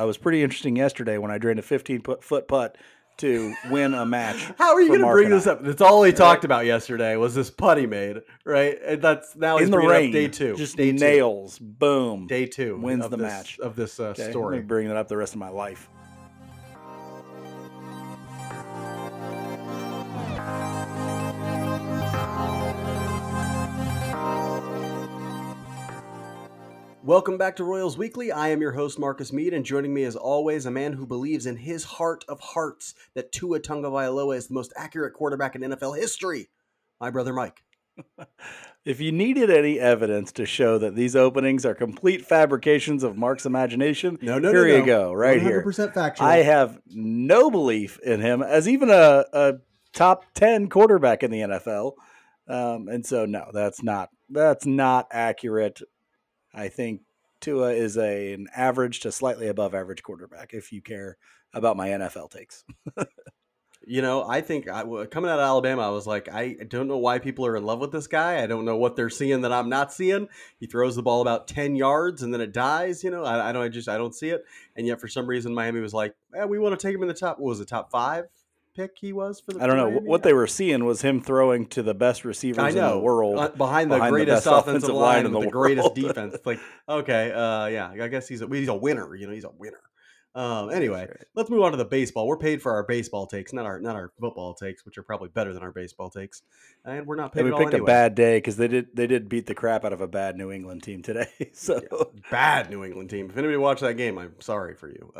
I was pretty interesting yesterday when I drained a 15-foot putt to win a match. How are you going to bring this up? That's all he talked about yesterday was this putt he made, right? And that's now in he's the rain. Up day two, just day nails, two. Boom. Day two wins the match of this story. I'm bringing that up the rest of my life. Welcome back to Royals Weekly. I am your host, Marcus Mead, and joining me as always, a man who believes in his heart of hearts that Tua Tagovailoa is the most accurate quarterback in NFL history, my brother Mike. If you needed any evidence to show that these openings are complete fabrications of Mark's imagination, you go, right 100% here. 100% factual. I have no belief in him as even a top 10 quarterback in the NFL. And so, no, that's not accurate. I think Tua is an average to slightly above average quarterback, if you care about my NFL takes. I think coming out of Alabama, I was like, I don't know why people are in love with this guy. I don't know what they're seeing that I'm not seeing. He throws the ball about 10 yards and then it dies. I don't see it. And yet for some reason, Miami was like, we want to take him in the top. What was it, top 5? Pick he was for the I don't know Miami? What they were seeing was him throwing to the best receivers in the world behind the greatest offensive line and the greatest defense. It's like, okay, I guess he's a winner. He's a winner. Anyway, right. Let's move on to the baseball. We're paid for our baseball takes, not our football takes, which are probably better than our baseball takes. And we're not paid. And we picked a bad day because they did beat the crap out of a bad New England team today. So bad New England team. If anybody watched that game, I'm sorry for you.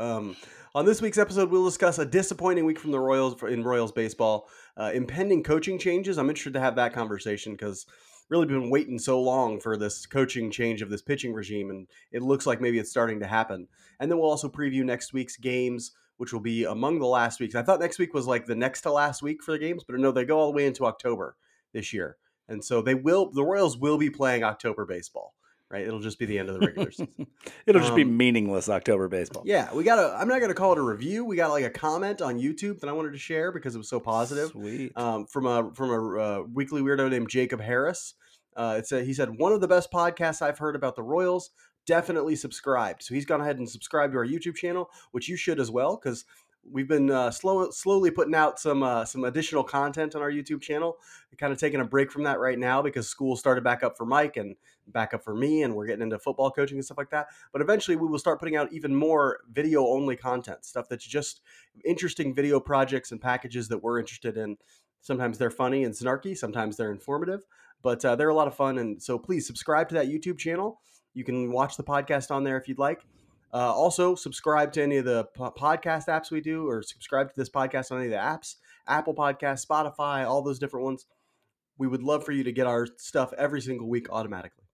On this week's episode, we'll discuss a disappointing week from the Royals in Royals baseball, impending coaching changes. I'm interested to have that conversation because really been waiting so long for this coaching change of this pitching regime, and it looks like maybe it's starting to happen. And then we'll also preview next week's games, which will be among the last weeks. I thought next week was like the next to last week for the games, but no, they go all the way into October this year. And so the Royals will be playing October baseball, right? It'll just be the end of the regular season. It'll just be meaningless October baseball. Yeah, I'm not going to call it a review. We got like a comment on YouTube that I wanted to share because it was so positive. Sweet. From a weekly weirdo named Jacob Harris. He said, one of the best podcasts I've heard about the Royals, definitely subscribed. So he's gone ahead and subscribed to our YouTube channel, which you should as well, because we've been slowly putting out some additional content on our YouTube channel. We're kind of taking a break from that right now because school started back up for Mike and back up for me, and we're getting into football coaching and stuff like that. But eventually we will start putting out even more video-only content, stuff that's just interesting video projects and packages that we're interested in. Sometimes they're funny and snarky. Sometimes they're informative. But they're a lot of fun, and so please subscribe to that YouTube channel. You can watch the podcast on there if you'd like. Also, subscribe to any of the podcast apps we do, or subscribe to this podcast on any of the apps, Apple Podcasts, Spotify, all those different ones. We would love for you to get our stuff every single week automatically.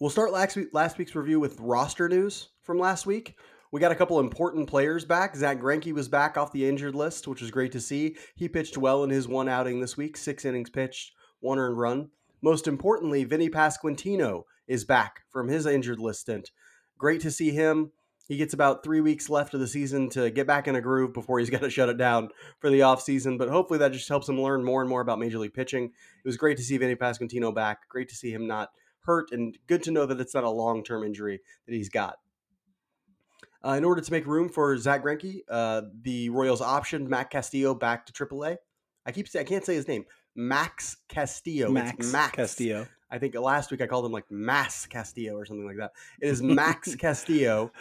We'll start last week's review with roster news from last week. We got a couple important players back. Zach Greinke was back off the injured list, which was great to see. He pitched well in his one outing this week, 6 innings pitched, 1 earned run. Most importantly, Vinny Pasquantino is back from his injured list stint. Great to see him. He gets about 3 weeks left of the season to get back in a groove before he's got to shut it down for the offseason, but hopefully that just helps him learn more and more about Major League pitching. It was great to see Vinny Pasquantino back. Great to see him not hurt, and good to know that it's not a long-term injury that he's got. In order to make room for Zach Greinke, the Royals optioned Max Castillo back to AAA. I can't say his name. Max Castillo. It's Max Castillo. I think last week I called him like Mass Castillo or something like that. It is Max Castillo.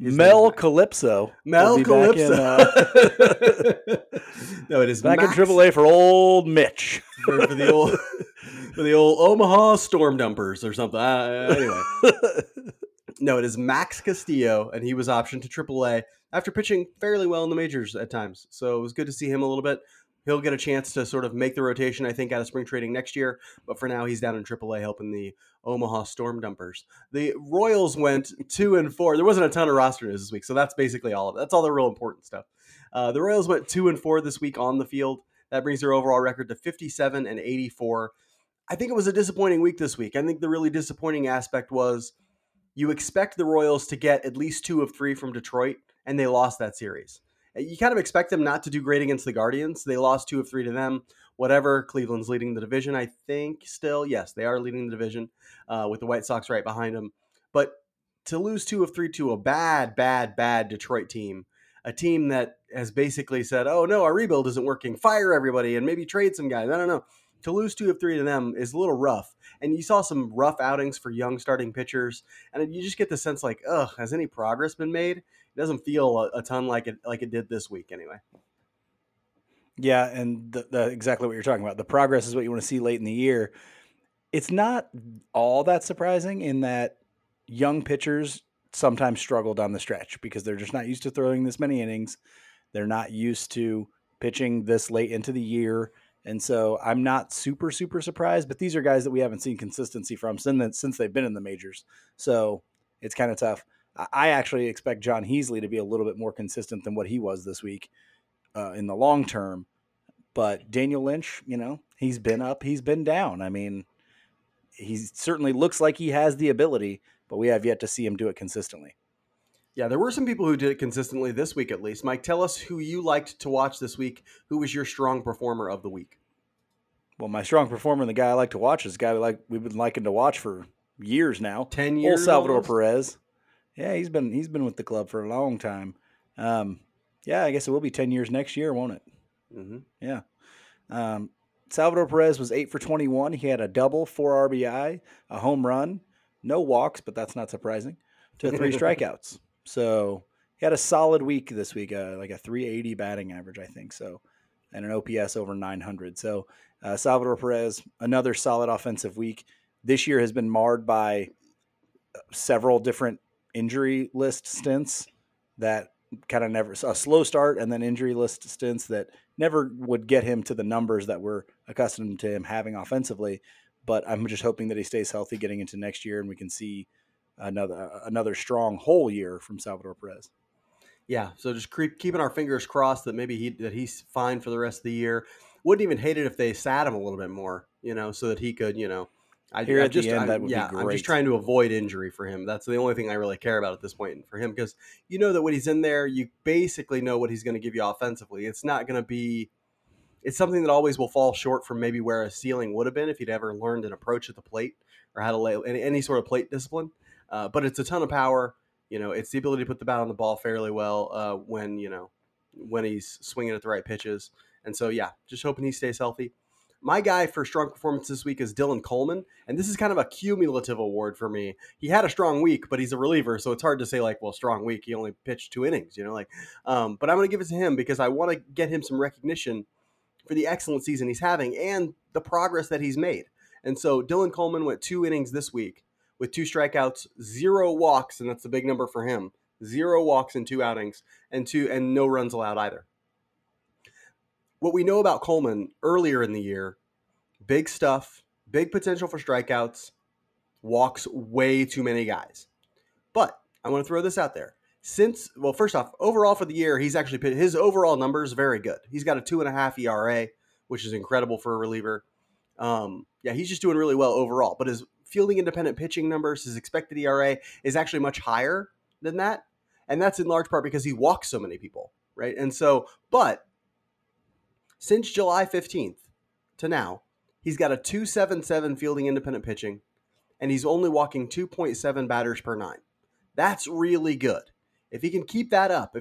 Mel Calypso. No, it is back Max in AAA for old Mitch. for the old Omaha Storm Dumpers or something. Anyway. No, it is Max Castillo, and he was optioned to AAA after pitching fairly well in the majors at times. So it was good to see him a little bit. He'll get a chance to sort of make the rotation, I think, out of spring training next year. But for now, he's down in AAA helping the Omaha Storm Dumpers. The Royals went 2-4. There wasn't a ton of roster news this week, so that's basically all of it. That's all the real important stuff. The Royals went 2-4 this week on the field. That brings their overall record to 57-84. I think it was a disappointing week this week. I think the really disappointing aspect was you expect the Royals to get at least 2 of 3 from Detroit, and they lost that series. You kind of expect them not to do great against the Guardians. They lost 2 of 3 to them. Whatever, Cleveland's leading the division, I think, still. Yes, they are leading the division with the White Sox right behind them. But to lose 2 of 3 to a bad, bad, bad Detroit team, a team that has basically said, oh, no, our rebuild isn't working. Fire everybody and maybe trade some guys. I don't know. To lose 2 of 3 to them is a little rough. And you saw some rough outings for young starting pitchers. And you just get the sense like, ugh, has any progress been made? It doesn't feel a ton like it did this week anyway. Yeah, and exactly what you're talking about. The progress is what you want to see late in the year. It's not all that surprising in that young pitchers sometimes struggle down the stretch because they're just not used to throwing this many innings. They're not used to pitching this late into the year. And so I'm not super, super surprised, but these are guys that we haven't seen consistency from since they've been in the majors. So it's kind of tough. I actually expect John Heasley to be a little bit more consistent than what he was this week in the long term. But Daniel Lynch, you know, he's been up, he's been down. I mean, he certainly looks like he has the ability, but we have yet to see him do it consistently. Yeah, there were some people who did it consistently this week, at least. Mike, tell us who you liked to watch this week. Who was your strong performer of the week? Well, my strong performer and the guy I like to watch is a guy we've been liking to watch for years now. 10 years. Old Salvador Perez. Yeah, he's been with the club for a long time. Yeah, I guess it will be 10 years next year, won't it? Mm-hmm. Yeah. Salvador Perez was 8 for 21. He had a double, 4 RBI, a home run, no walks, but that's not surprising, to 3 strikeouts. So he had a solid week this week, like a 380 batting average, I think. So, and an OPS over 900. So Salvador Perez, another solid offensive week. This year has been marred by several different injury list stints that kind of never saw a slow start and then injury list stints that never would get him to the numbers that we're accustomed to him having offensively. But I'm just hoping that he stays healthy getting into next year and we can see another strong whole year from Salvador Perez. Yeah, so just keeping our fingers crossed that maybe he's fine for the rest of the year. Wouldn't even hate it if they sat him a little bit more, you know, so that he could, you know. At the end, that would be great. I'm just trying to avoid injury for him. That's the only thing I really care about at this point for him because you know that when he's in there, you basically know what he's going to give you offensively. It's not going to be – it's something that always will fall short from maybe where a ceiling would have been if he'd ever learned an approach at the plate or how to lay any sort of plate discipline. But it's a ton of power. You know, it's the ability to put the bat on the ball fairly well when he's swinging at the right pitches. And so, yeah, just hoping he stays healthy. My guy for strong performance this week is Dylan Coleman. And this is kind of a cumulative award for me. He had a strong week, but he's a reliever. So it's hard to say like, well, strong week. He only pitched 2 innings, you know, like, but I'm going to give it to him because I want to get him some recognition for the excellent season he's having and the progress that he's made. And so Dylan Coleman went 2 innings this week with 2 strikeouts, 0 walks, and that's the big number for him. 0 walks in 2 outings, and no runs allowed either. What we know about Coleman earlier in the year, big stuff, big potential for strikeouts, walks way too many guys. But I want to throw this out there. First off, overall for the year, his overall numbers very good. He's got a 2.5 ERA, which is incredible for a reliever. Yeah, he's just doing really well overall, but his fielding independent pitching numbers, his expected ERA is actually much higher than that. And that's in large part because he walks so many people, right? And so, but since July 15th to now, he's got a 2.77 fielding independent pitching, and he's only walking 2.7 batters per 9. That's really good. If he can keep that up,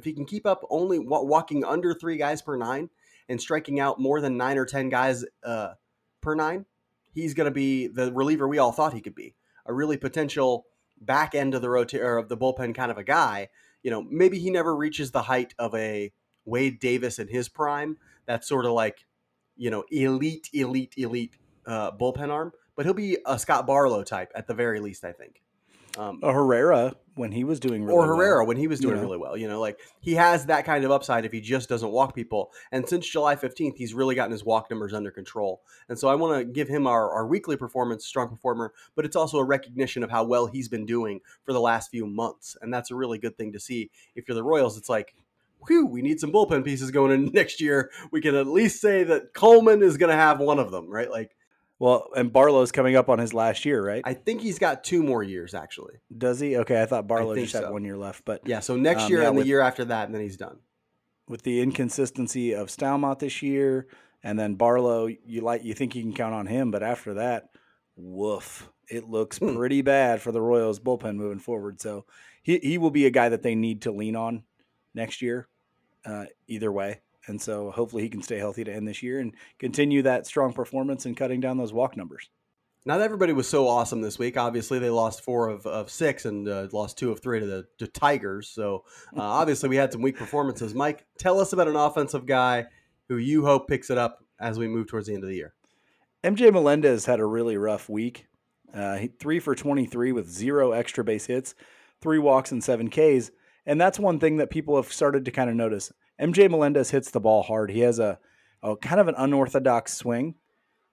only walking under 3 guys per 9 and striking out more than 9 or 10 guys per 9, he's going to be the reliever we all thought he could be, a really potential back end of the of the bullpen kind of a guy. You know, maybe he never reaches the height of a Wade Davis in his prime. That's sort of like, you know, elite bullpen arm, but he'll be a Scott Barlow type at the very least, I think. Herrera when he was doing really well, you know, like he has that kind of upside if he just doesn't walk people. And since July 15th, he's really gotten his walk numbers under control. And so I want to give him our weekly performance, strong performer, but it's also a recognition of how well he's been doing for the last few months. And that's a really good thing to see. If you're the Royals, it's like, whew, we need some bullpen pieces going in next year. We can at least say that Coleman is going to have one of them, right? Like, well, and Barlow's coming up on his last year, right? I think he's got 2 more years, actually. Does he? Okay, I thought Barlow had 1 year left. But yeah, so next year and the year after that, and then he's done. With the inconsistency of Stalmont this year, and then Barlow, you think you can count on him, but after that, woof. It looks pretty bad for the Royals bullpen moving forward. So he will be a guy that they need to lean on next year, either way. And so hopefully he can stay healthy to end this year and continue that strong performance and cutting down those walk numbers. Not everybody was so awesome this week. Obviously, they lost 4 of 6 and lost 2 of 3 to the Tigers. So obviously, we had some weak performances. Mike, tell us about an offensive guy who you hope picks it up as we move towards the end of the year. MJ Melendez had a really rough week. 3 for 23 with 0 extra base hits, 3 walks and 7 Ks. And that's one thing that people have started to kind of notice. MJ Melendez hits the ball hard. He has a kind of an unorthodox swing,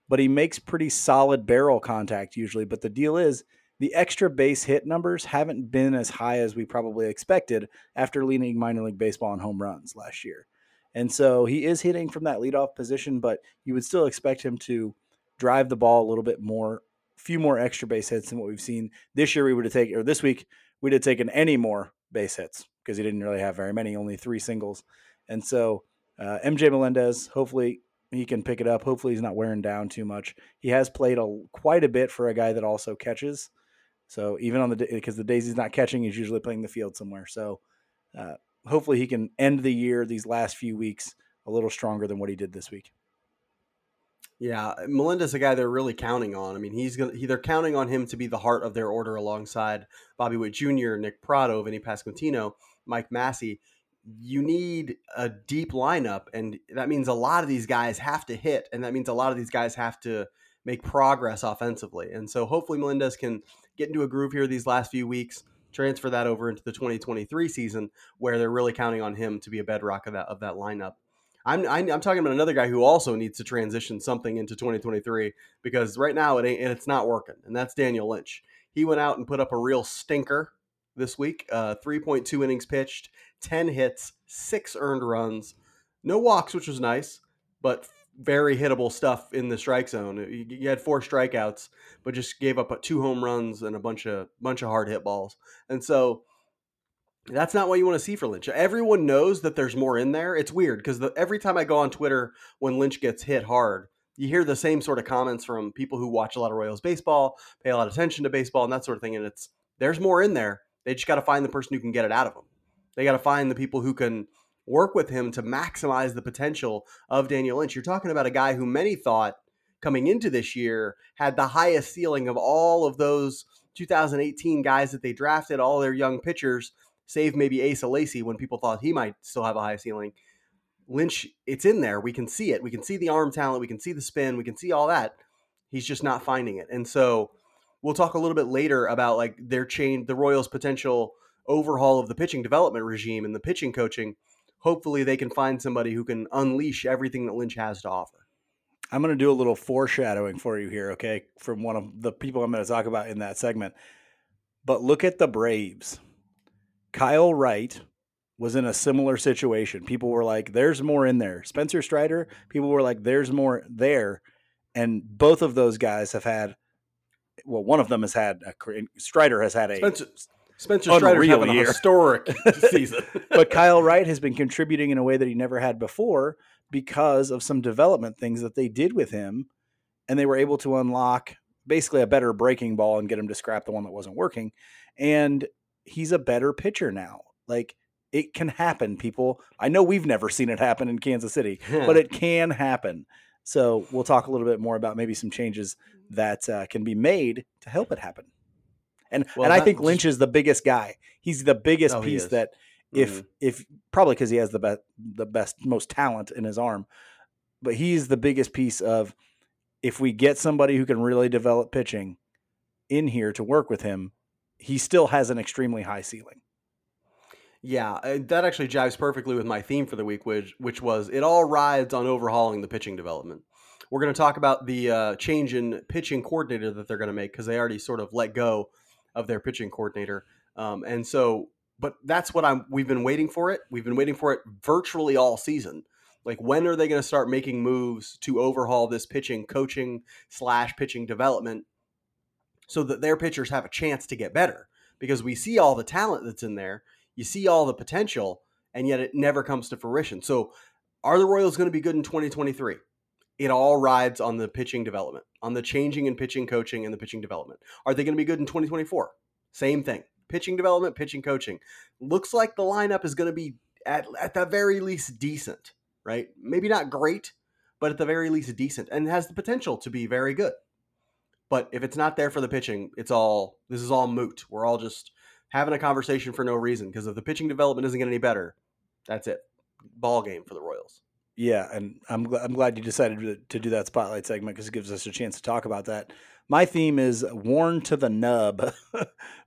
but he makes pretty solid barrel contact usually. But the deal is the extra base hit numbers haven't been as high as we probably expected after leading minor league baseball on home runs last year. And so he is hitting from that leadoff position, but you would still expect him to drive the ball a little bit more, few more extra base hits than what we've seen this year. This week we'd have taken any more base hits because he didn't really have very many, only 3 singles. And so MJ Melendez, hopefully he can pick it up. Hopefully he's not wearing down too much. He has played quite a bit for a guy that also catches. So even on because the days he's not catching, he's usually playing the field somewhere. So hopefully he can end the year, these last few weeks, a little stronger than what he did this week. Yeah, Melendez is a guy they're really counting on. I mean, they're counting on him to be the heart of their order alongside Bobby Witt Jr., Nick Prado, Vinny Pasquantino, Mike Massey. You need a deep lineup, and that means a lot of these guys have to hit, and that means a lot of these guys have to make progress offensively. And so hopefully Melendez can get into a groove here these last few weeks, transfer that over into the 2023 season where they're really counting on him to be a bedrock of that lineup. I'm talking about another guy who also needs to transition something into 2023 because right now it's not working, and that's Daniel Lynch. He went out and put up a real stinker this week, 3.2 innings pitched, 10 hits, 6 earned runs, no walks, which was nice, but very hittable stuff in the strike zone. You had 4 strikeouts, but just gave up 2 home runs and a bunch of hard hit balls. And so that's not what you want to see for Lynch. Everyone knows that there's more in there. It's weird because every time I go on Twitter when Lynch gets hit hard, you hear the same sort of comments from people who watch a lot of Royals baseball, pay a lot of attention to baseball and that sort of thing. And there's more in there. They just got to find the person who can get it out of him. They got to find the people who can work with him to maximize the potential of Daniel Lynch. You're talking about a guy who many thought coming into this year had the highest ceiling of all of those 2018 guys that they drafted, all their young pitchers, save maybe Asa Lacy when people thought he might still have a high ceiling. Lynch, it's in there. We can see it. We can see the arm talent. We can see the spin. We can see all that. He's just not finding it. And so we'll talk a little bit later about like the Royals' potential overhaul of the pitching development regime and the pitching coaching. Hopefully they can find somebody who can unleash everything that Lynch has to offer. I'm going to do a little foreshadowing for you here, okay, from one of the people I'm going to talk about in that segment. But look at the Braves. Kyle Wright was in a similar situation. People were like, there's more in there. Spencer Strider, people were like, there's more there. And both of those guys have had, well, one of them has had, Strider has had a Spencer Strider's having a historic season. But Kyle Wright has been contributing in a way that he never had before because of some development things that they did with him. And they were able to unlock basically a better breaking ball and get him to scrap the one that wasn't working. And he's a better pitcher now. Like, it can happen, people. I know we've never seen it happen in Kansas City, but it can happen. So we'll talk a little bit more about maybe some changes that can be made to help it happen. And I think Lynch is the biggest guy. He's the biggest piece that if probably because he has the best, most talent in his arm, but he's the biggest piece of if we get somebody who can really develop pitching in here to work with him, he still has an extremely high ceiling. Yeah, that actually jives perfectly with my theme for the week, which was it all rides on overhauling the pitching development. We're going to talk about the change in pitching coordinator that they're going to make because they already sort of let go of their pitching coordinator. But that's what we've been waiting for it. We've been waiting for it virtually all season. Like, when are they going to start making moves to overhaul this pitching coaching / pitching development so that their pitchers have a chance to get better? Because we see all the talent that's in there. You see all the potential, and yet it never comes to fruition. So are the Royals going to be good in 2023? It all rides on the pitching development, on the changing in pitching coaching and the pitching development. Are they going to be good in 2024? Same thing. pitching development, pitching coaching. Looks like the lineup is going to be at the very least decent, right? Maybe not great, but at the very least decent, and has the potential to be very good. But if it's not there for the pitching, this is all moot. We're all just having a conversation for no reason, because if the pitching development doesn't get any better, that's it. Ball game for the Royals. Yeah, and I'm glad you decided to do that spotlight segment, because it gives us a chance to talk about that. My theme is worn to the nub,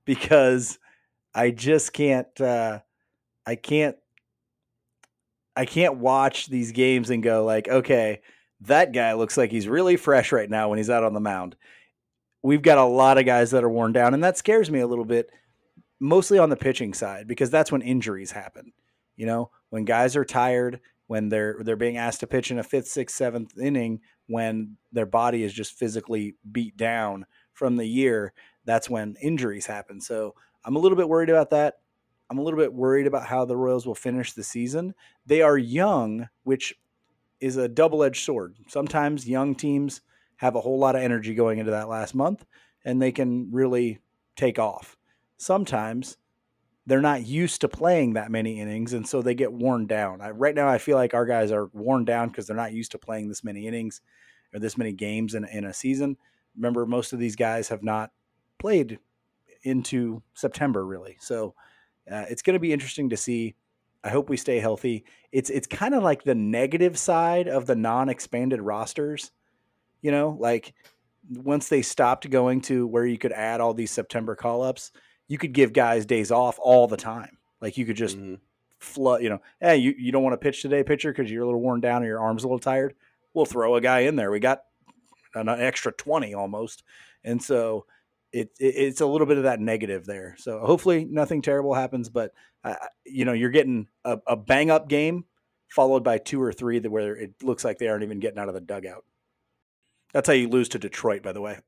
because I just can't, I can't watch these games and go like, okay, that guy looks like he's really fresh right now when he's out on the mound. We've got a lot of guys that are worn down, and that scares me a little bit, mostly on the pitching side, because that's when injuries happen. You know, when guys are tired, when they're being asked to pitch in a 5th, 6th, 7th inning, when their body is just physically beat down from the year, that's when injuries happen. So I'm a little bit worried about that. I'm a little bit worried about how the Royals will finish the season. They are young, which is a double-edged sword. Sometimes young teams have a whole lot of energy going into that last month, and they can really take off. Sometimes they're not used to playing that many innings, and so they get worn down. Right now, I feel like our guys are worn down because they're not used to playing this many innings or this many games in a season. Remember, most of these guys have not played into September, really. So it's going to be interesting to see. I hope we stay healthy. It's kind of like the negative side of the non-expanded rosters, you know, like once they stopped going to where you could add all these September call-ups, you could give guys days off all the time. Like you could just flood, you know, hey, you don't want to pitch today, pitcher, because you're a little worn down or your arm's a little tired. We'll throw a guy in there. We got an extra 20 almost. And so it's a little bit of that negative there. So hopefully nothing terrible happens, but you know, you're getting a bang up game followed by 2 or 3 that where it looks like they aren't even getting out of the dugout. That's how you lose to Detroit, by the way.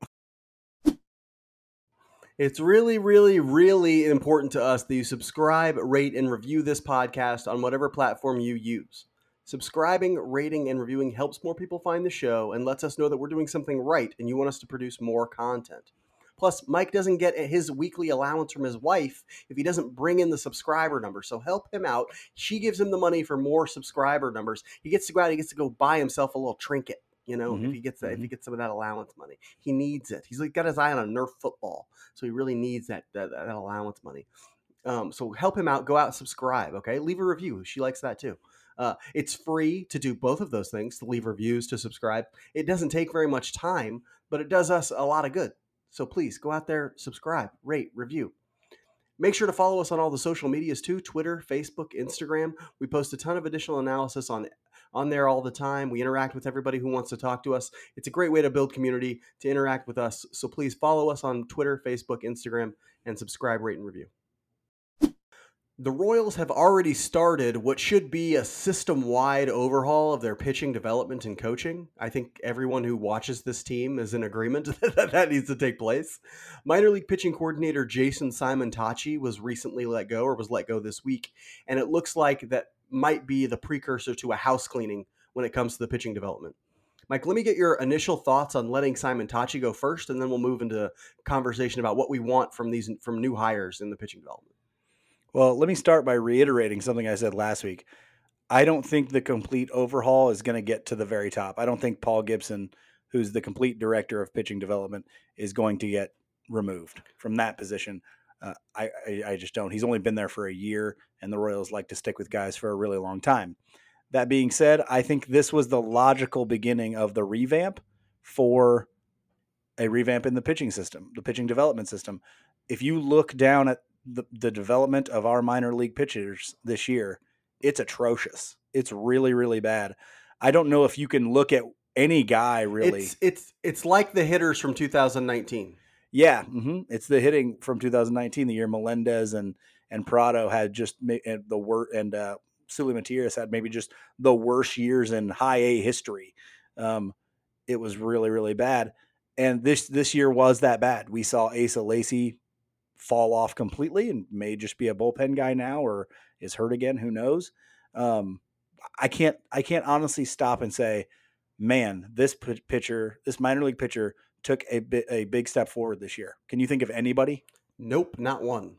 It's really, really, really important to us that you subscribe, rate, and review this podcast on whatever platform you use. Subscribing, rating, and reviewing helps more people find the show and lets us know that we're doing something right and you want us to produce more content. Plus, Mike doesn't get his weekly allowance from his wife if he doesn't bring in the subscriber number, so help him out. She gives him the money for more subscriber numbers. He gets to go out, he gets to go buy himself a little trinket. You know, if he gets that, if he gets some of that allowance money, he needs it. He's like got his eye on a Nerf football, so he really needs that allowance money. So help him out. Go out and subscribe. Okay, leave a review. She likes that too. It's free to do both of those things: to leave reviews, to subscribe. It doesn't take very much time, but it does us a lot of good. So please go out there, subscribe, rate, review. Make sure to follow us on all the social medias too: Twitter, Facebook, Instagram. We post a ton of additional analysis on there all the time. We interact with everybody who wants to talk to us. It's a great way to build community, to interact with us. So please follow us on Twitter, Facebook, Instagram, and subscribe, rate, and review. The Royals have already started what should be a system-wide overhaul of their pitching development and coaching. I think everyone who watches this team is in agreement that that needs to take place. Minor league pitching coordinator Jason Simontacchi was recently let go, or was let go this week, and it looks like that might be the precursor to a house cleaning when it comes to the pitching development. Mike, let me get your initial thoughts on letting Simontacchi go first, and then we'll move into conversation about what we want from new hires in the pitching development. Well, let me start by reiterating something I said last week. I don't think the complete overhaul is going to get to the very top. I don't think Paul Gibson, who's the complete director of pitching development, is going to get removed from that position. I just don't. He's only been there for a year, and the Royals like to stick with guys for a really long time. That being said, I think this was the logical beginning of the revamp for a revamp in the pitching system, the pitching development system. If you look down at the development of our minor league pitchers this year, it's atrocious. It's really, really bad. I don't know if you can look at any guy really. It's like the hitters from 2019. Yeah, it's the hitting from 2019, the year Melendez and Prado had just the worst, and Sully Matias had maybe just the worst years in high A history. It was really, really bad, and this year was that bad. We saw Asa Lacy fall off completely and may just be a bullpen guy now, or is hurt again. Who knows? I can't honestly stop and say, man, this minor league pitcher took a big step forward this year. Can you think of anybody? Nope, not one.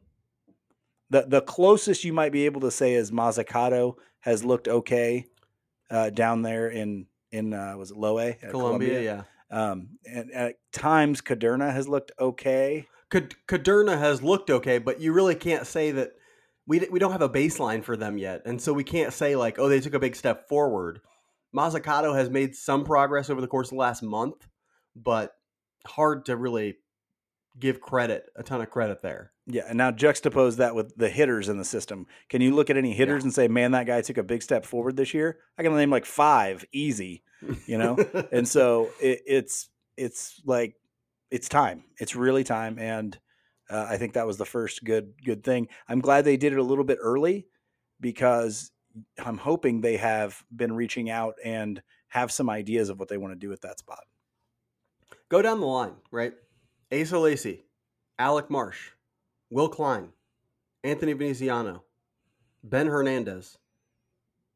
The closest you might be able to say is Mazzucato has looked okay down there in was it Loe? Columbia, yeah. And at times Caderna has looked okay. Caderna has looked okay, but you really can't say that we don't have a baseline for them yet. And so we can't say like, oh, they took a big step forward. Mazzucato has made some progress over the course of the last month, but hard to really give credit, a ton of credit there. Yeah. And now juxtapose that with the hitters in the system. Can you look at any hitters and say, man, that guy took a big step forward this year? I can name like five easy, you know? And so it's like, it's time. It's really time. And I think that was the first good thing. I'm glad they did it a little bit early because I'm hoping they have been reaching out and have some ideas of what they want to do at that spot. Go down the line, right? Asa Lacy, Alec Marsh, Will Klein, Anthony Veneziano, Ben Hernandez.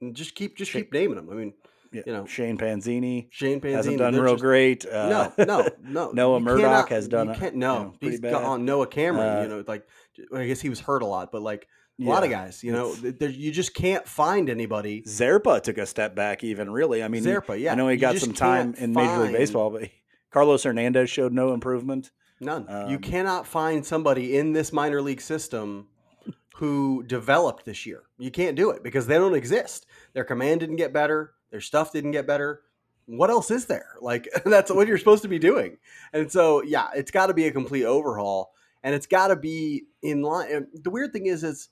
And just keep naming them. I mean, you know, Shane Panzini hasn't done real great. No. Noah Murdoch has done it. He's gone. Noah Cameron. You know, like I guess he was hurt a lot, but like a lot of guys, you know, you just can't find anybody. Zerpa took a step back, even really. I mean, Zerpa. Yeah, I know he got some time in Major League Baseball, but Carlos Hernandez showed no improvement. None. You cannot find somebody in this minor league system who developed this year. You can't do it because they don't exist. Their command didn't get better. Their stuff didn't get better. What else is there? Like, that's what you're supposed to be doing. And so, yeah, it's got to be a complete overhaul, and it's got to be in line. And the weird thing is,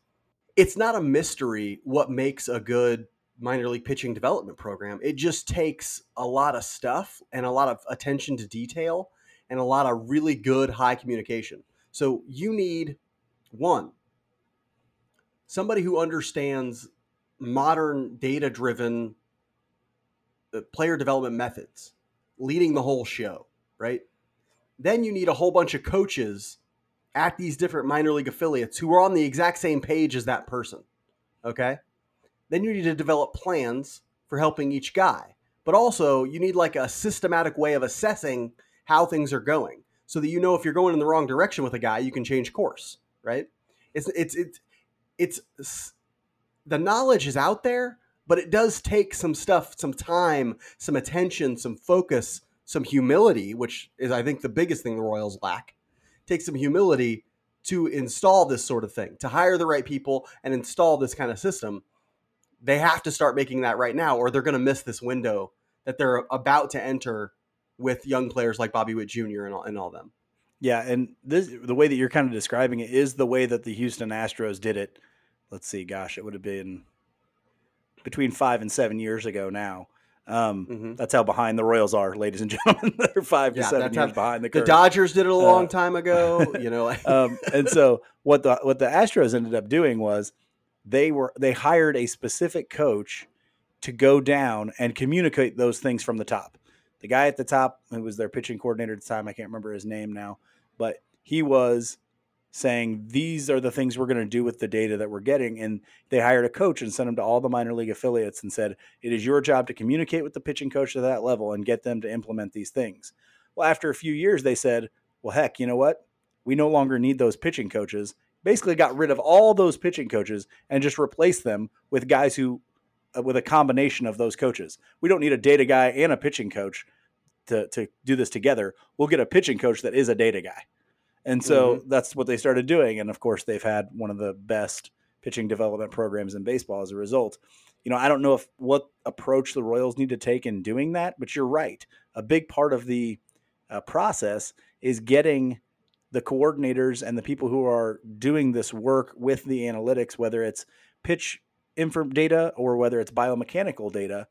it's not a mystery what makes a good minor league pitching development program. It just takes a lot of stuff and a lot of attention to detail and a lot of really good high communication. So you need somebody who understands modern data-driven player development methods, leading the whole show, right? Then you need a whole bunch of coaches at these different minor league affiliates who are on the exact same page as that person, okay? Then you need to develop plans for helping each guy. But also, you need like a systematic way of assessing how things are going so that you know if you're going in the wrong direction with a guy, you can change course, right? It's the knowledge is out there, but it does take some stuff, some time, some attention, some focus, some humility, which is, I think, the biggest thing the Royals lack. It takes some humility to install this sort of thing, to hire the right people and install this kind of system. They have to start making that right now, or they're going to miss this window that they're about to enter with young players like Bobby Witt Jr. and all them. Yeah, and the way that you're kind of describing it is the way that the Houston Astros did it. Let's see, gosh, it would have been between 5 and 7 years ago now. That's how behind the Royals are, ladies and gentlemen. They're 5 to 7 years behind the curve. The Dodgers did it a long time ago, you know. And so what the Astros ended up doing was they hired a specific coach to go down and communicate those things from the top. The guy at the top, who was their pitching coordinator at the time, I can't remember his name now, but he was saying, these are the things we're going to do with the data that we're getting. And they hired a coach and sent him to all the minor league affiliates and said, it is your job to communicate with the pitching coach at that level and get them to implement these things. Well, after a few years, they said, well, heck, you know what? We no longer need those pitching coaches. Basically got rid of all those pitching coaches and just replaced them with guys with a combination of those coaches. We don't need a data guy and a pitching coach to do this together. We'll get a pitching coach that is a data guy. And so that's what they started doing. And of course they've had one of the best pitching development programs in baseball as a result. You know, I don't know what approach the Royals need to take in doing that, but you're right. A big part of the process is getting the coordinators and the people who are doing this work with the analytics, whether it's pitch data or whether it's biomechanical data,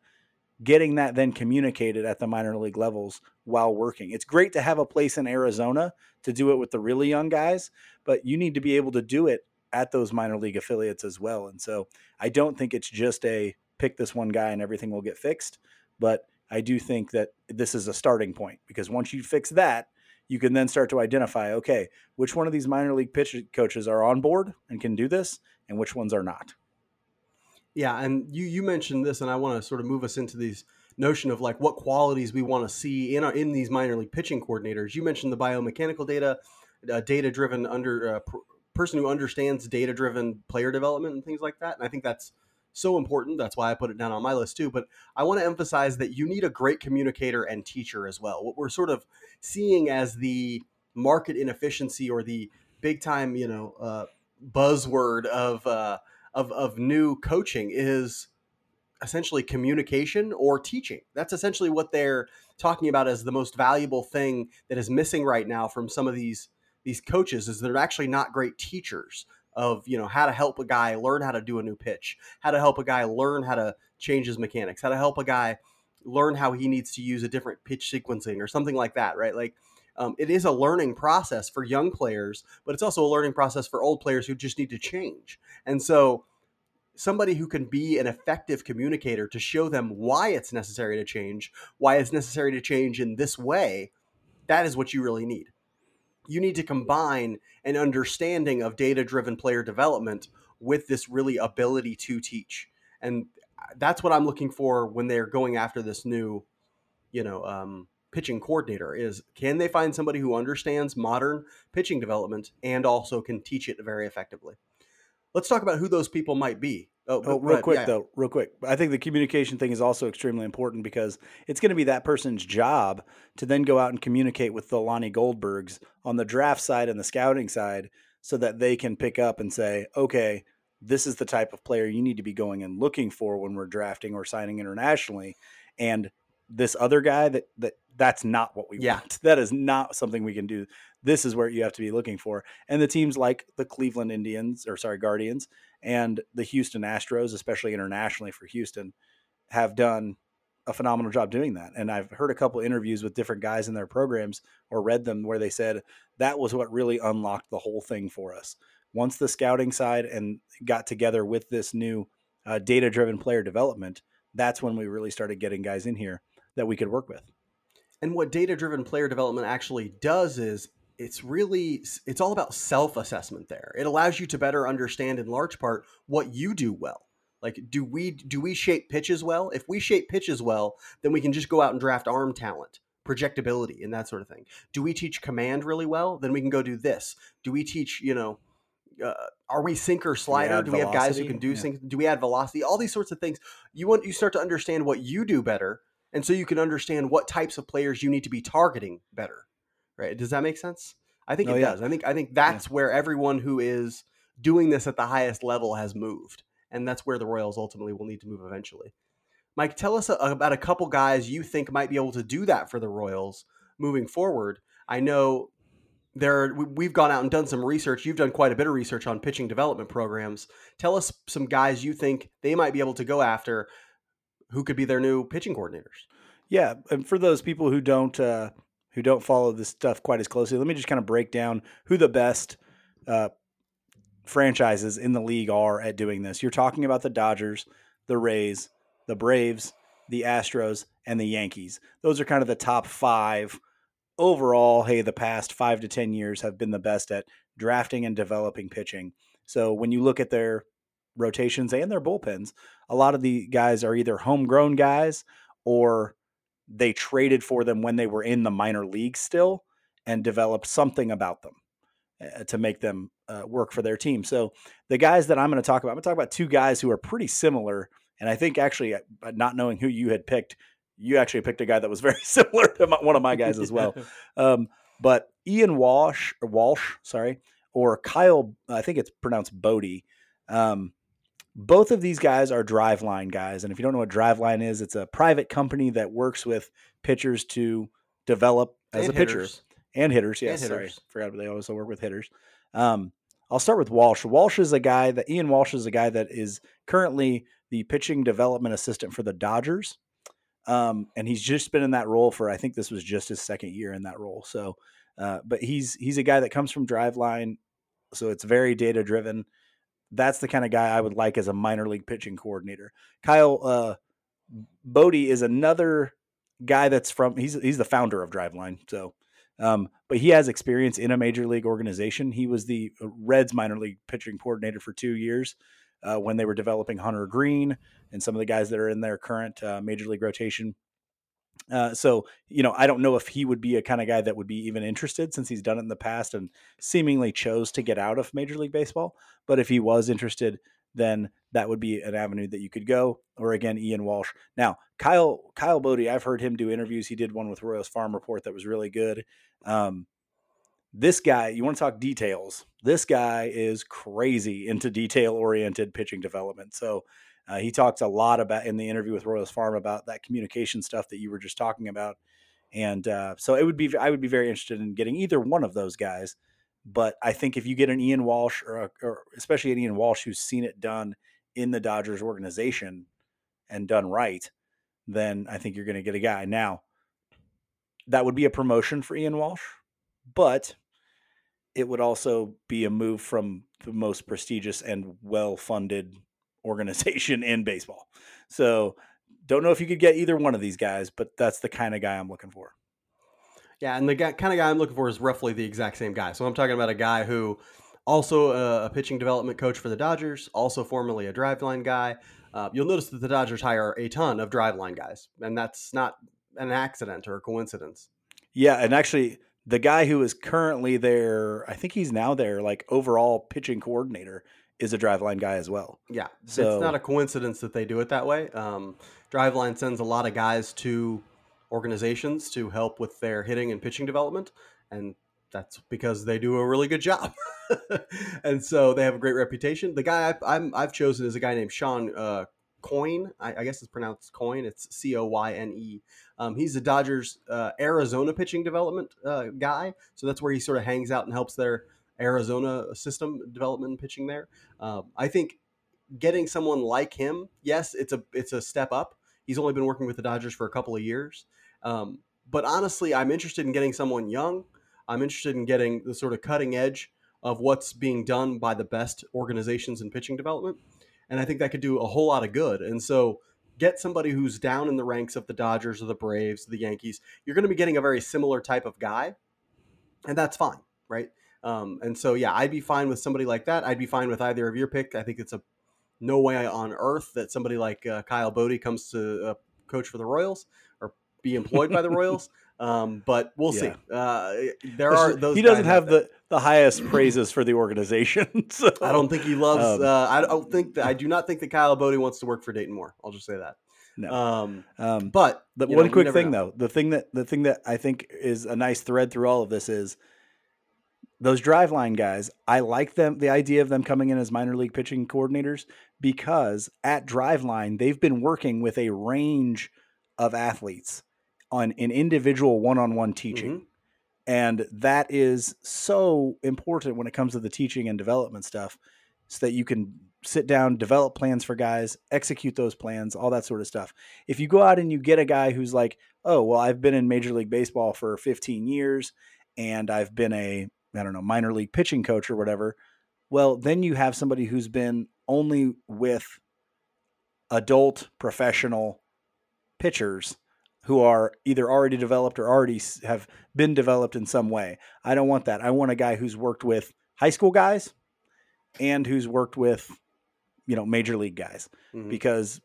getting that then communicated at the minor league levels while working. It's great to have a place in Arizona to do it with the really young guys, but you need to be able to do it at those minor league affiliates as well. And so I don't think it's just pick this one guy and everything will get fixed, but I do think that this is a starting point, because once you fix that, you can then start to identify, okay, which one of these minor league pitch coaches are on board and can do this and which ones are not. Yeah, and you mentioned this, and I want to sort of move us into this notion of like what qualities we want to see in these minor league pitching coordinators. You mentioned the biomechanical data, data-driven person who understands data-driven player development and things like that. And I think that's so important. That's why I put it down on my list too. But I want to emphasize that you need a great communicator and teacher as well. What we're sort of seeing as the market inefficiency or the big time, buzzword of new coaching is essentially communication or teaching. That's essentially what they're talking about as the most valuable thing that is missing right now from some of these coaches is they're actually not great teachers of, how to help a guy learn how to do a new pitch, how to help a guy learn how to change his mechanics, how to help a guy learn how he needs to use a different pitch sequencing or something like that, right? Like, it is a learning process for young players, but it's also a learning process for old players who just need to change. And so somebody who can be an effective communicator to show them why it's necessary to change, in this way, that is what you really need. You need to combine an understanding of data-driven player development with this really ability to teach. And that's what I'm looking for when they're going after this new, pitching coordinator is, can they find somebody who understands modern pitching development and also can teach it very effectively? Let's talk about who those people might be. Real quick. I think the communication thing is also extremely important because it's going to be that person's job to then go out and communicate with the Lonnie Goldbergs on the draft side and the scouting side so that they can pick up and say, okay, this is the type of player you need to be going and looking for when we're drafting or signing internationally. And this other guy that's not what we want. That is not something we can do. This is where you have to be looking for. And the teams like the Cleveland Guardians and the Houston Astros, especially internationally for Houston, have done a phenomenal job doing that. And I've heard a couple interviews with different guys in their programs or read them where they said that was what really unlocked the whole thing for us. Once the scouting side and got together with this new data-driven player development, that's when we really started getting guys in here that we could work with. And what data-driven player development actually does is it's all about self-assessment there. It allows you to better understand in large part what you do well. Like, do we shape pitches well? If we shape pitches well, then we can just go out and draft arm talent, projectability, and that sort of thing. Do we teach command really well? Then we can go do this. Do we teach, are we sinker slider? Do we have guys who can do things? Do we add velocity? All these sorts of things. You start to understand what you do better. And so you can understand what types of players you need to be targeting better, right? Does that make sense? I think it does. I think that's where everyone who is doing this at the highest level has moved. And that's where the Royals ultimately will need to move eventually. Mike, tell us about a couple guys you think might be able to do that for the Royals moving forward. I know we've gone out and done some research. You've done quite a bit of research on pitching development programs. Tell us some guys you think they might be able to go after who could be their new pitching coordinators. Yeah. And for those people who don't follow this stuff quite as closely, let me just kind of break down who the best franchises in the league are at doing this. You're talking about the Dodgers, the Rays, the Braves, the Astros, and the Yankees. Those are kind of the top five overall. Hey, the past 5 to 10 years have been the best at drafting and developing pitching. So when you look at their rotations and their bullpens, a lot of the guys are either homegrown guys or they traded for them when they were in the minor leagues still and developed something about them to make them work for their team. So the guys that I'm going to talk about two guys who are pretty similar. And I think actually, not knowing who you had picked, you actually picked a guy that was very similar to one of my guys as well. But Ian Walsh, or Kyle, I think it's pronounced Boddy. Both of these guys are Driveline guys. And if you don't know what Driveline is, it's a private company that works with pitchers to develop as a pitcher. And hitters. Yes, and hitters. Sorry. Forgot, but they also work with hitters. I'll start with Walsh. Ian Walsh is a guy that is currently the pitching development assistant for the Dodgers. And he's just been in that role for, I think this was just his second year in that role. So, but he's a guy that comes from Driveline. So it's very data-driven. That's the kind of guy I would like as a minor league pitching coordinator. Kyle Boddy is another guy that's he's the founder of Driveline. So, but he has experience in a major league organization. He was the Reds minor league pitching coordinator for 2 years when they were developing Hunter Green and some of the guys that are in their current major league rotation. So, you know, I don't know if he would be a kind of guy that would be even interested, since he's done it in the past and seemingly chose to get out of Major League Baseball. But if he was interested, then that would be an avenue that you could go. Or again, Ian Walsh. Now, Kyle Boddy, I've heard him do interviews. He did one with Royals Farm Report that was really good. This guy, you want to talk details. This guy is crazy into detail-oriented pitching development. So he talks a lot about, in the interview with Royals Farm, about that communication stuff that you were just talking about. And so I would be very interested in getting either one of those guys. But I think if you get an Ian Walsh, or especially an Ian Walsh who's seen it done in the Dodgers organization and done right, then I think you're going to get a guy. Now, that would be a promotion for Ian Walsh, but it would also be a move from the most prestigious and well-funded organization in baseball. So don't know if you could get either one of these guys, but that's the kind of guy I'm looking for. Yeah, and the kind of guy I'm looking for is roughly the exact same guy. So I'm talking about a guy who also a pitching development coach for the Dodgers, also formerly a driveline guy. You'll notice that the Dodgers hire a ton of driveline guys, and that's not an accident or a coincidence. Yeah, and actually the guy who is currently their, I think he's now their like overall pitching coordinator, is a driveline guy as well. Yeah, so it's not a coincidence that they do it that way. Driveline sends a lot of guys to organizations to help with their hitting and pitching development, and that's because they do a really good job. And so they have a great reputation. The guy I've chosen is a guy named Sean Coyne. I guess it's pronounced Coyne. It's Coyne. He's the Dodgers Arizona pitching development guy. So that's where he sort of hangs out and helps their Arizona system development and pitching there. I think getting someone like him, yes, it's a step up. He's only been working with the Dodgers for a couple of years. But honestly, I'm interested in getting someone young. I'm interested in getting the sort of cutting edge of what's being done by the best organizations in pitching development. And I think that could do a whole lot of good. And so get somebody who's down in the ranks of the Dodgers or the Braves, or the Yankees. You're going to be getting a very similar type of guy, and that's fine, right? And so, yeah, I'd be fine with somebody like that. I'd be fine with either of your pick. I think it's no way on earth that somebody like Kyle Boddy comes to coach for the Royals or be employed by the Royals. But we'll see. He doesn't have the highest praises for the organization. So. I don't think he loves. I do not think that Kyle Boddy wants to work for Dayton Moore. I'll just say that. No. But one quick thing though, the thing that I think is a nice thread through all of this is those driveline guys. I like them. The idea of them coming in as minor league pitching coordinators, because at driveline, they've been working with a range of athletes on an individual one-on-one teaching. Mm-hmm. And that is so important when it comes to the teaching and development stuff, so that you can sit down, develop plans for guys, execute those plans, all that sort of stuff. If you go out and you get a guy who's like, oh, well, I've been in Major League Baseball for 15 years and I've been minor league pitching coach or whatever. Well, then you have somebody who's been only with adult professional pitchers who are either already developed or already have been developed in some way. I don't want that. I want a guy who's worked with high school guys and who's worked with, major league guys, mm-hmm. because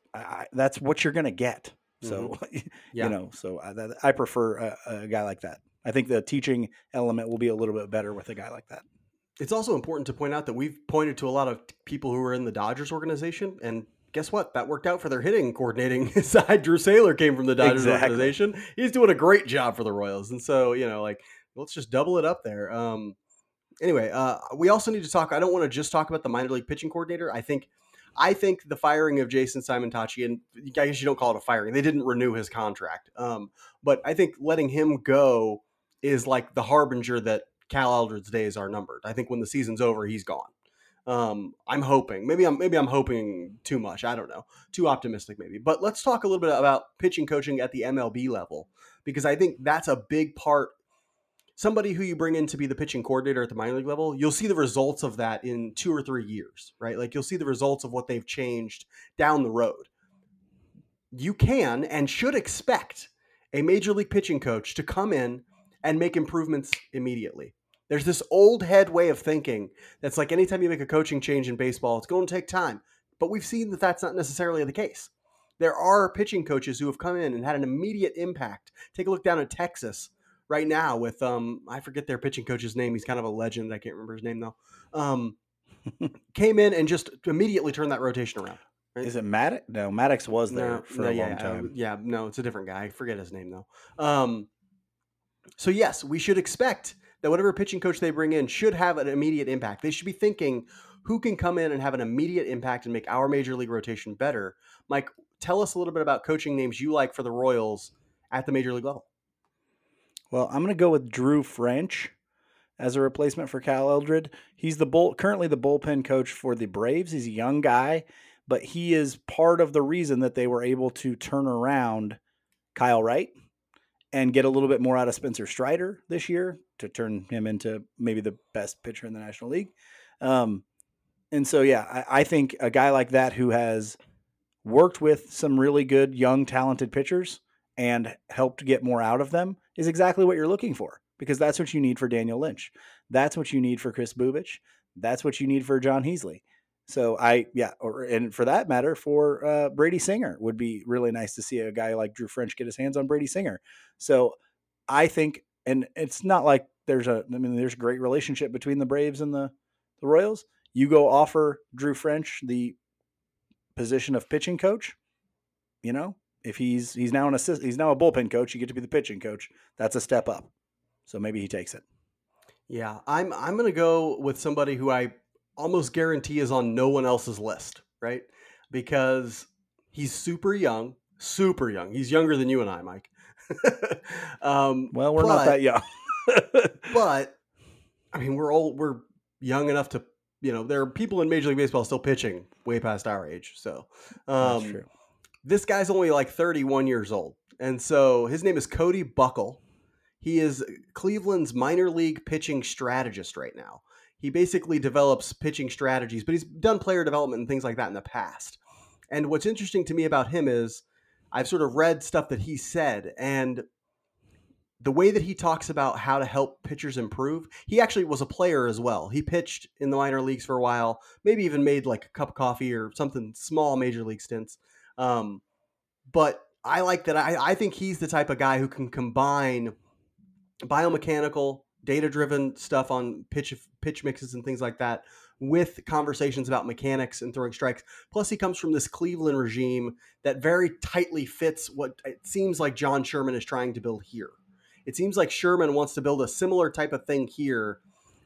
that's what you're going to get. So, mm-hmm. yeah. I prefer a guy like that. I think the teaching element will be a little bit better with a guy like that. It's also important to point out that we've pointed to a lot of people who were in the Dodgers organization, and guess what? That worked out for their hitting coordinating side. Drew Saylor came from the Dodgers organization. He's doing a great job for the Royals. And so, let's just double it up there. Anyway, we also need to talk. I don't want to just talk about the minor league pitching coordinator. I think the firing of Jason Simontacchi, and I guess you don't call it a firing. They didn't renew his contract. But I think letting him go is like the harbinger that Cal Eldred's days are numbered. I think when the season's over, he's gone. I'm hoping. Maybe I'm hoping too much. I don't know. Too optimistic maybe. But let's talk a little bit about pitching coaching at the MLB level, because I think that's a big part. Somebody who you bring in to be the pitching coordinator at the minor league level, you'll see the results of that in 2 or 3 years, right? Like you'll see the results of what they've changed down the road. You can and should expect a major league pitching coach to come in and make improvements immediately. There's this old head way of thinking that's like anytime you make a coaching change in baseball, it's going to take time. But we've seen that that's not necessarily the case. There are pitching coaches who have come in and had an immediate impact. Take a look down at Texas right now with, I forget their pitching coach's name. He's kind of a legend. I can't remember his name though. Came in and just immediately turned that rotation around. Right? Is it Maddox? No, Maddox was there for a long time. No, it's a different guy. I forget his name though. So yes, we should expect that whatever pitching coach they bring in should have an immediate impact. They should be thinking who can come in and have an immediate impact and make our major league rotation better. Mike, tell us a little bit about coaching names you like for the Royals at the major league level. Well, I'm going to go with Drew French as a replacement for Cal Eldred. He's currently the bullpen coach for the Braves. He's a young guy, but he is part of the reason that they were able to turn around Kyle Wright and get a little bit more out of Spencer Strider this year to turn him into maybe the best pitcher in the National League. And so, yeah, I think a guy like that who has worked with some really good, young, talented pitchers and helped get more out of them is exactly what you're looking for, because that's what you need for Daniel Lynch. That's what you need for Chris Bubich. That's what you need for John Heasley. So and for that matter, for Brady Singer, would be really nice to see a guy like Drew French get his hands on Brady Singer. So I think, and it's not like there's a great relationship between the Braves and the Royals. You go offer Drew French the position of pitching coach. You know, if he's now he's now a bullpen coach, you get to be the pitching coach. That's a step up. So maybe he takes it. Yeah, I'm going to go with somebody who I almost guarantee is on no one else's list, right? Because he's super young. He's younger than you and I, Mike. Well, we're not that young. But I mean, we're young enough to, you know, there are people in Major League Baseball still pitching way past our age. So that's true. This guy's only like 31 years old. And so his name is Cody Buckle. He is Cleveland's minor league pitching strategist right now. He basically develops pitching strategies, but he's done player development and things like that in the past. And what's interesting to me about him is I've sort of read stuff that he said, and the way that he talks about how to help pitchers improve, he actually was a player as well. He pitched in the minor leagues for a while, maybe even made like a cup of coffee or something, small major league stints. But I like that. I think he's the type of guy who can combine biomechanical, data-driven stuff on pitch mixes and things like that with conversations about mechanics and throwing strikes. Plus, he comes from this Cleveland regime that very tightly fits what it seems like John Sherman is trying to build here. It seems like Sherman wants to build a similar type of thing here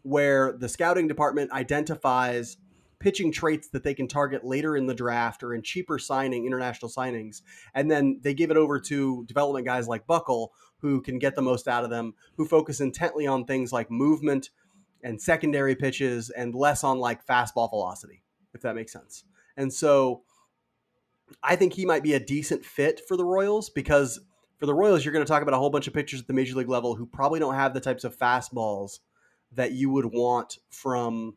where the scouting department identifies pitching traits that they can target later in the draft or in cheaper international signings. And then they give it over to development guys like Buckle, who can get the most out of them, who focus intently on things like movement and secondary pitches and less on like fastball velocity, if that makes sense. And so I think he might be a decent fit for the Royals, because for the Royals, you're going to talk about a whole bunch of pitchers at the major league level who probably don't have the types of fastballs that you would want from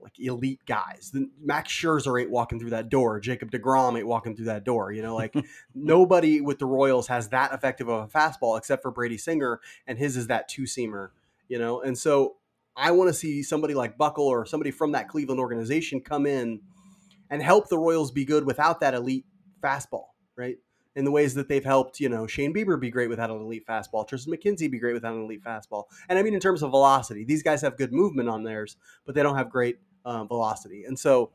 like elite guys. Max Scherzer ain't walking through that door. Jacob deGrom ain't walking through that door. You know, like nobody with the Royals has that effective of a fastball except for Brady Singer, and his is that two-seamer, you know? And so I want to see somebody like Buckle or somebody from that Cleveland organization come in and help the Royals be good without that elite fastball, right? In the ways that they've helped, you know, Shane Bieber be great without an elite fastball, Tristan McKenzie be great without an elite fastball. And I mean, in terms of velocity, these guys have good movement on theirs, but they don't have great velocity. And so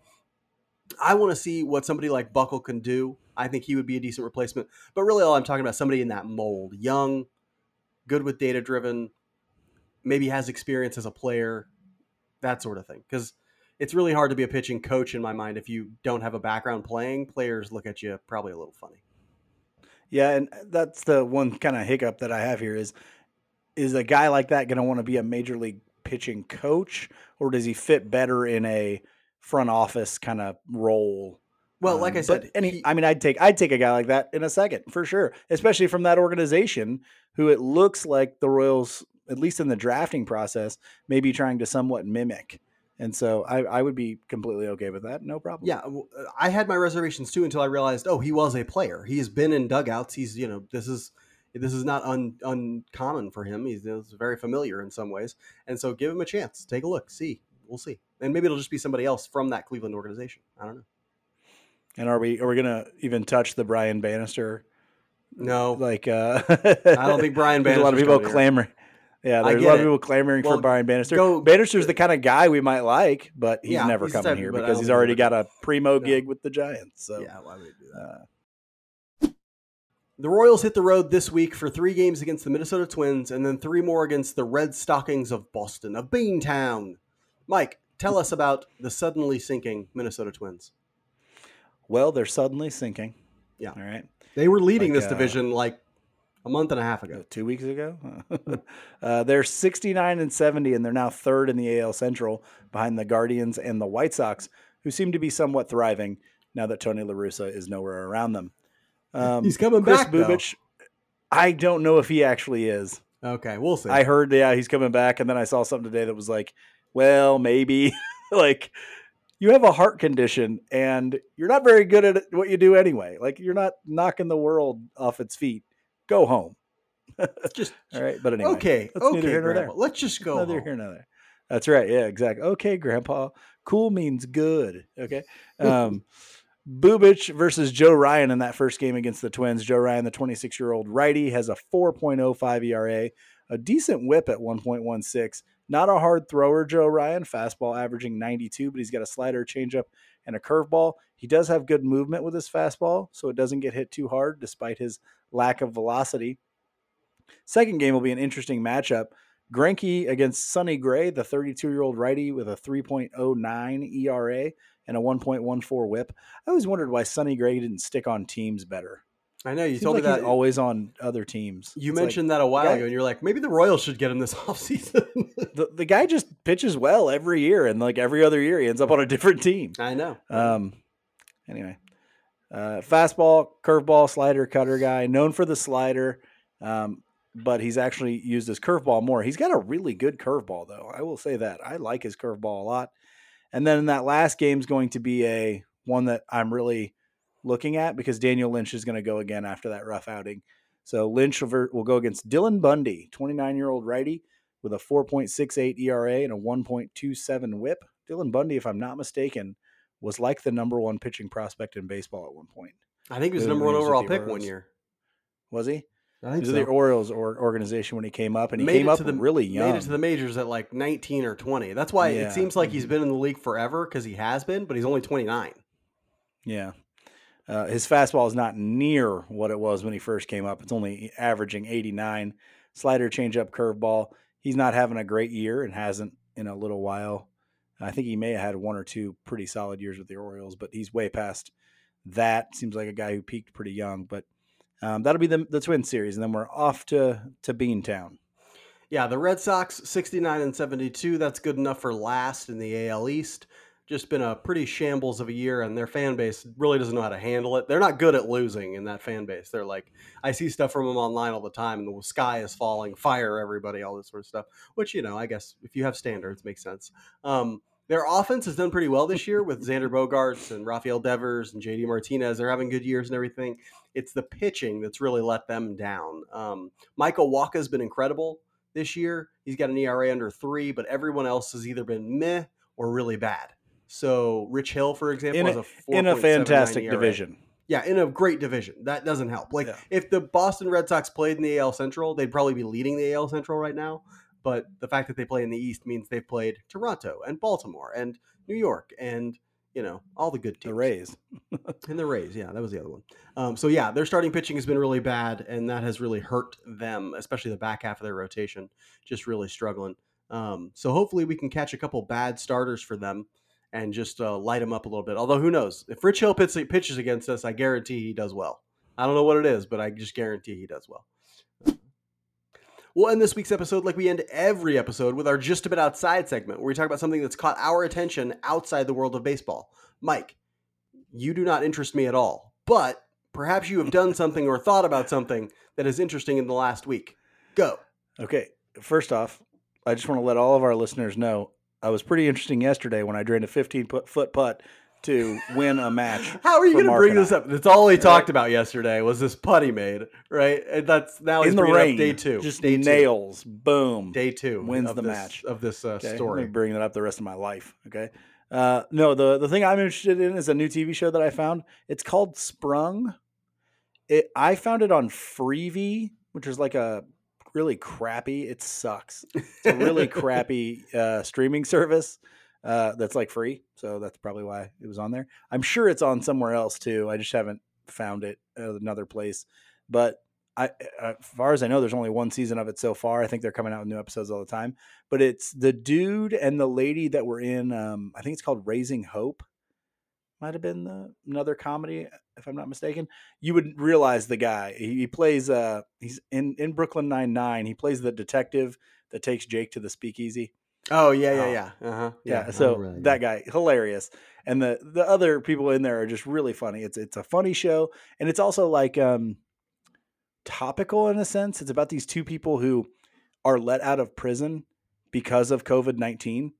I want to see what somebody like Buckle can do. I think he would be a decent replacement, but really all I'm talking about, somebody in that mold, young, good with data driven, maybe has experience as a player, that sort of thing. Cause it's really hard to be a pitching coach in my mind. If you don't have a background playing, players look at you probably a little funny. Yeah. And that's the one kind of hiccup that I have here is a guy like that going to want to be a major league pitching coach, or does he fit better in a front office kind of role? Well, like I said, I'd take a guy like that in a second for sure, especially from that organization who it looks like the Royals, at least in the drafting process, may be trying to somewhat mimic. And so I would be completely okay with that. No problem. Yeah. I had my reservations too, until I realized, oh, he was a player. He has been in dugouts. He's, you know, this is not uncommon for him. He's very familiar in some ways. And so give him a chance. Take a look. We'll see. And maybe it'll just be somebody else from that Cleveland organization. I don't know. And are we gonna even touch the Brian Bannister? No, like I don't think Brian Bannister. A lot of people clamoring. Yeah, there's a lot of people clamoring for Brian Bannister. Bannister's the kind of guy we might like, but he's never coming here because he's already got a primo gig with the Giants. So yeah, why would he do that? The Royals hit the road this week for 3 games against the Minnesota Twins and then 3 more against the Red Stockings of Boston, a bean town. Mike, tell us about the suddenly sinking Minnesota Twins. Well, they're suddenly sinking. Yeah. All right. They were leading this division like a month and a half ago. 2 weeks ago? They're 69-70, and they're now third in the AL Central behind the Guardians and the White Sox, who seem to be somewhat thriving now that Tony La Russa is nowhere around them. He's coming back, though. Chris Bubich, I don't know if he actually is. Okay, we'll see. I heard, he's coming back, and then I saw something today that was like, well, maybe. Like, you have a heart condition and you're not very good at what you do anyway. Like, you're not knocking the world off its feet. Go home. Just all right. But anyway, okay, neither here nor there. Let's just go. Neither home. Here nor there. That's right. Yeah, exactly. Okay, Grandpa. Cool means good. Okay. Bubich versus Joe Ryan in that first game against the Twins. Joe Ryan, the 26-year-old righty, has a 4.05 ERA, a decent whip at 1.16. Not a hard thrower, Joe Ryan. Fastball averaging 92, but he's got a slider, changeup, and a curveball. He does have good movement with his fastball, so it doesn't get hit too hard despite his lack of velocity. Second game will be an interesting matchup. Greinke against Sonny Gray, the 32-year-old righty with a 3.09 ERA and a 1.14 whip. I always wondered why Sonny Gray didn't stick on teams better. I know. You told me that he's always on other teams. You mentioned that a while ago, and you're like, maybe the Royals should get him this offseason. The guy just pitches well every year, and like every other year, he ends up on a different team. I know. Anyway, fastball, curveball, slider, cutter guy, known for the slider, but he's actually used his curveball more. He's got a really good curveball, though. I will say that. I like his curveball a lot. And then in that last game is going to be a one that I'm really looking at because Daniel Lynch is going to go again after that rough outing. So Lynch will go against Dylan Bundy, 29-year-old righty with a 4.68 ERA and a 1.27 whip. Dylan Bundy, if I'm not mistaken, was like the number one pitching prospect in baseball at one point. I think he was number one overall pick Orioles. One year. Was he? I think he was the Orioles organization when he came up, and he came up really young. Made it to the majors at like 19 or 20. That's why it seems like he's been in the league forever because he has been, but he's only 29. Yeah. His fastball is not near what it was when he first came up. It's only averaging 89. Slider, changeup, curveball. He's not having a great year and hasn't in a little while. I think he may have had one or two pretty solid years with the Orioles, but he's way past that. Seems like a guy who peaked pretty young, but that'll be the Twin series, and then we're off to Beantown. Yeah, the Red Sox 69-72. That's good enough for last in the AL East. Just been a pretty shambles of a year, and their fan base really doesn't know how to handle it. They're not good at losing in that fan base. They're like, I see stuff from them online all the time, and the sky is falling, fire everybody, all this sort of stuff, which, I guess if you have standards, makes sense. Their offense has done pretty well this year with Xander Bogaerts and Rafael Devers and JD Martinez. They're having good years and everything. It's the pitching that's really let them down. Michael Wacha's been incredible this year. He's got an ERA under 3, but everyone else has either been meh or really bad. So Rich Hill, for example, has a 4.79 in a fantastic ERA. Division. Yeah, in a great division. That doesn't help. Like if the Boston Red Sox played in the AL Central, they'd probably be leading the AL Central right now. But the fact that they play in the East means they've played Toronto and Baltimore and New York and, all the good teams. The Rays. And the Rays, yeah, that was the other one. Their starting pitching has been really bad, and that has really hurt them, especially the back half of their rotation, just really struggling. So hopefully we can catch a couple bad starters for them and just light them up a little bit. Although who knows? If Rich Hill pitches against us, I guarantee he does well. I don't know what it is, but I just guarantee he does well. We'll end this week's episode like we end every episode with our Just a Bit Outside segment, where we talk about something that's caught our attention outside the world of baseball. Mike, you do not interest me at all, but perhaps you have done something or thought about something that is interesting in the last week. Go. Okay. First off, I just want to let all of our listeners know I was pretty interesting yesterday when I drained a 15-foot putt to win a match. How are you going to bring this up? That's all he talked about yesterday was this putt he made, right? And that's now he's in the rain. Up day two, just day nails, two. Boom. Day two wins the match of this story. I'm going to bring that up the rest of my life. Okay, No, the thing I'm interested in is a new TV show that I found. It's called Sprung. I found it on Freevee, which is like a really crappy, it sucks. It's a really crappy streaming service that's like free. So that's probably why it was on there. I'm sure it's on somewhere else too. I just haven't found it at another place. But as far as I know, there's only one season of it so far. I think they're coming out with new episodes all the time. But it's the dude and the lady that were in, I think it's called Raising Hope. Might have been another comedy, if I'm not mistaken. You would realize the guy. He plays, he's in Brooklyn Nine-Nine. He plays the detective that takes Jake to the speakeasy. Oh, yeah. Uh-huh. Yeah, so really that guy, hilarious. And the other people in there are just really funny. It's a funny show. And it's also like topical in a sense. It's about these two people who are let out of prison because of COVID-19.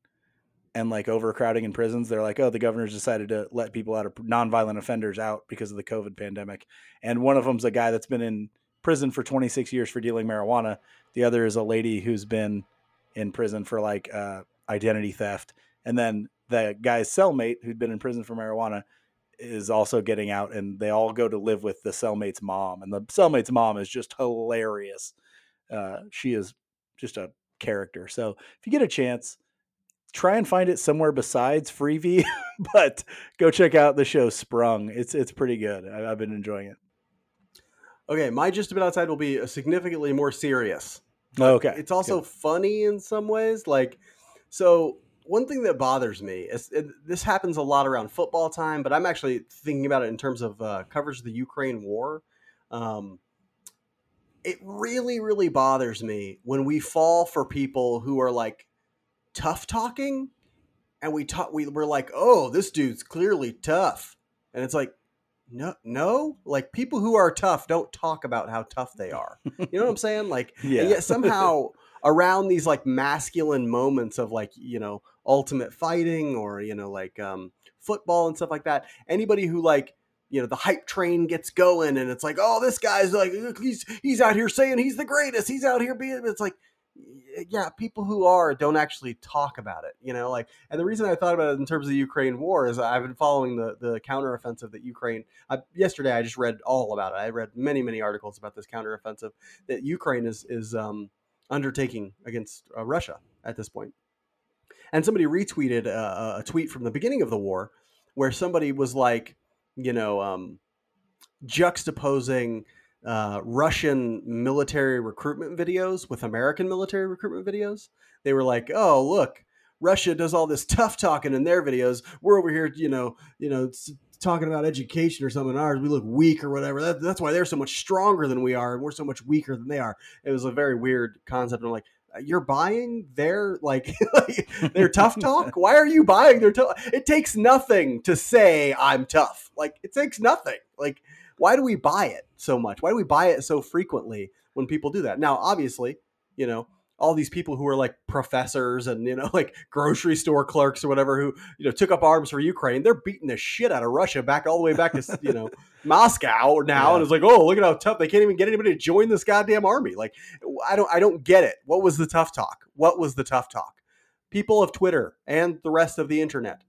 And like overcrowding in prisons, they're like, oh, the governor's decided to let people out of nonviolent offenders out because of the COVID pandemic. And one of them's a guy that's been in prison for 26 years for dealing marijuana. The other is a lady who's been in prison for like identity theft. And then the guy's cellmate who'd been in prison for marijuana is also getting out, and they all go to live with the cellmate's mom. And the cellmate's mom is just hilarious. She is just a character. So if you get a chance, try and find it somewhere besides Freevee, but go check out the show Sprung. It's pretty good. I've been enjoying it. Okay, my Just About Outside will be significantly more serious. Okay. It's also funny in some ways. Like, so one thing that bothers me is this happens a lot around football time, but I'm actually thinking about it in terms of coverage of the Ukraine war. It really, really bothers me when we fall for people who are like, tough talking, and we're like, oh, this dude's clearly tough, and it's like, no, like people who are tough don't talk about how tough they are. You know what I'm saying? Like, yeah. And yet somehow around these like masculine moments of like, you know, ultimate fighting or, you know, like football and stuff like that, anybody who like, you know, the hype train gets going and it's like, oh, this guy's like, he's out here saying he's the greatest, he's out here being, it's like, yeah, people who are don't actually talk about it, you know, like, and the reason I thought about it in terms of the Ukraine war is I've been following the counteroffensive that Ukraine, yesterday I just read all about it. I read many, many articles about this counteroffensive that Ukraine is undertaking against Russia at this point. And somebody retweeted a tweet from the beginning of the war where somebody was like, you know, juxtaposing Russian military recruitment videos with American military recruitment videos. They were like, oh, look, Russia does all this tough talking in their videos. We're over here, you know, talking about education or something in ours. We look weak or whatever. That's why they're so much stronger than we are. And we're so much weaker than they are. It was a very weird concept. I'm like, you're buying their, like, their tough talk. Why are you buying their tough? It takes nothing to say I'm tough. Like, it takes nothing. Like, why do we buy it so much? Why do we buy it so frequently when people do that? Now, obviously, you know, all these people who are like professors and, you know, like grocery store clerks or whatever who, you know, took up arms for Ukraine, they're beating the shit out of Russia back all the way back to, you know, Moscow now. Yeah. And it's like, oh, look at how tough. They can't even get anybody to join this goddamn army. Like, I don't get it. What was the tough talk? What was the tough talk? People of Twitter and the rest of the internet,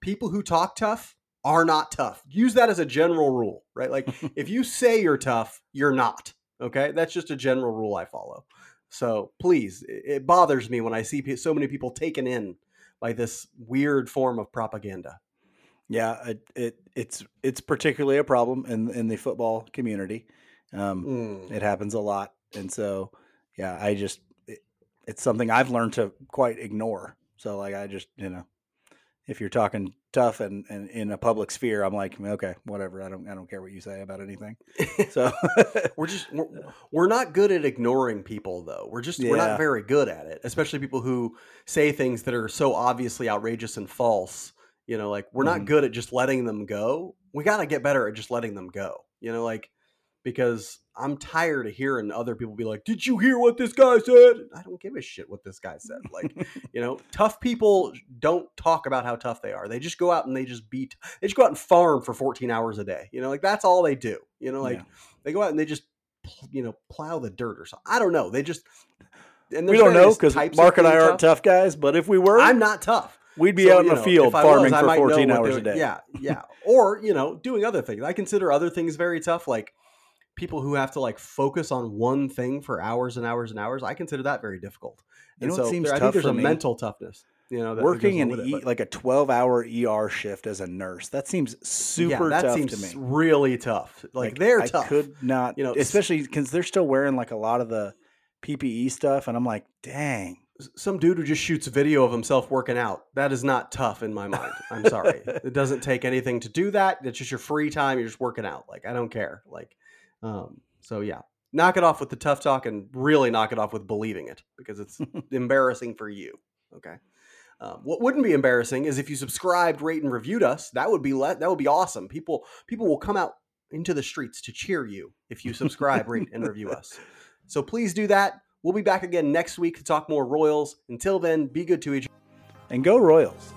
people who talk tough are not tough. Use that as a general rule, right? Like if you say you're tough, you're not. Okay. That's just a general rule I follow. So please, it bothers me when I see so many people taken in by this weird form of propaganda. Yeah. It's particularly a problem in the football community. It happens a lot. And so, yeah, it's something I've learned to quite ignore. So like, I just, you know, if you're talking tough and in a public sphere, I'm like, okay, whatever. I don't care what you say about anything. So we're not good at ignoring people though. We're not very good at it, especially people who say things that are so obviously outrageous and false, you know, like we're not good at just letting them go. We got to get better at just letting them go, you know, like, because I'm tired of hearing other people be like, did you hear what this guy said? I don't give a shit what this guy said. Like, you know, tough people don't talk about how tough they are. They just go out and they just go out and farm for 14 hours a day. You know, like that's all they do. You know, like they go out and they just, you know, plow the dirt or something. I don't know. They just, and we don't know because Mark and I aren't tough guys, but if we were, I'm not tough. We'd be out in the field farming for 14 hours a day. Yeah, yeah. Or, doing other things. I consider other things very tough, like people who have to focus on one thing for hours and hours and hours. I consider that very difficult. And so I think there's a mental toughness. Working a 12-hour ER shift as a nurse, that seems super tough to me. That seems really tough. They're tough. I could not, especially because they're still wearing a lot of the PPE stuff, and I'm like, dang. Some dude who just shoots a video of himself working out. That is not tough in my mind. I'm sorry. It doesn't take anything to do that. It's just your free time. You're just working out. I don't care. So yeah, knock it off with the tough talk and really knock it off with believing it, because it's embarrassing for you. Okay. What wouldn't be embarrassing is if you subscribed, rate, and reviewed us. That would be that would be awesome. People will come out into the streets to cheer you if you subscribe, rate, and review us. So please do that. We'll be back again next week to talk more Royals. Until then, be good to each other. And go Royals.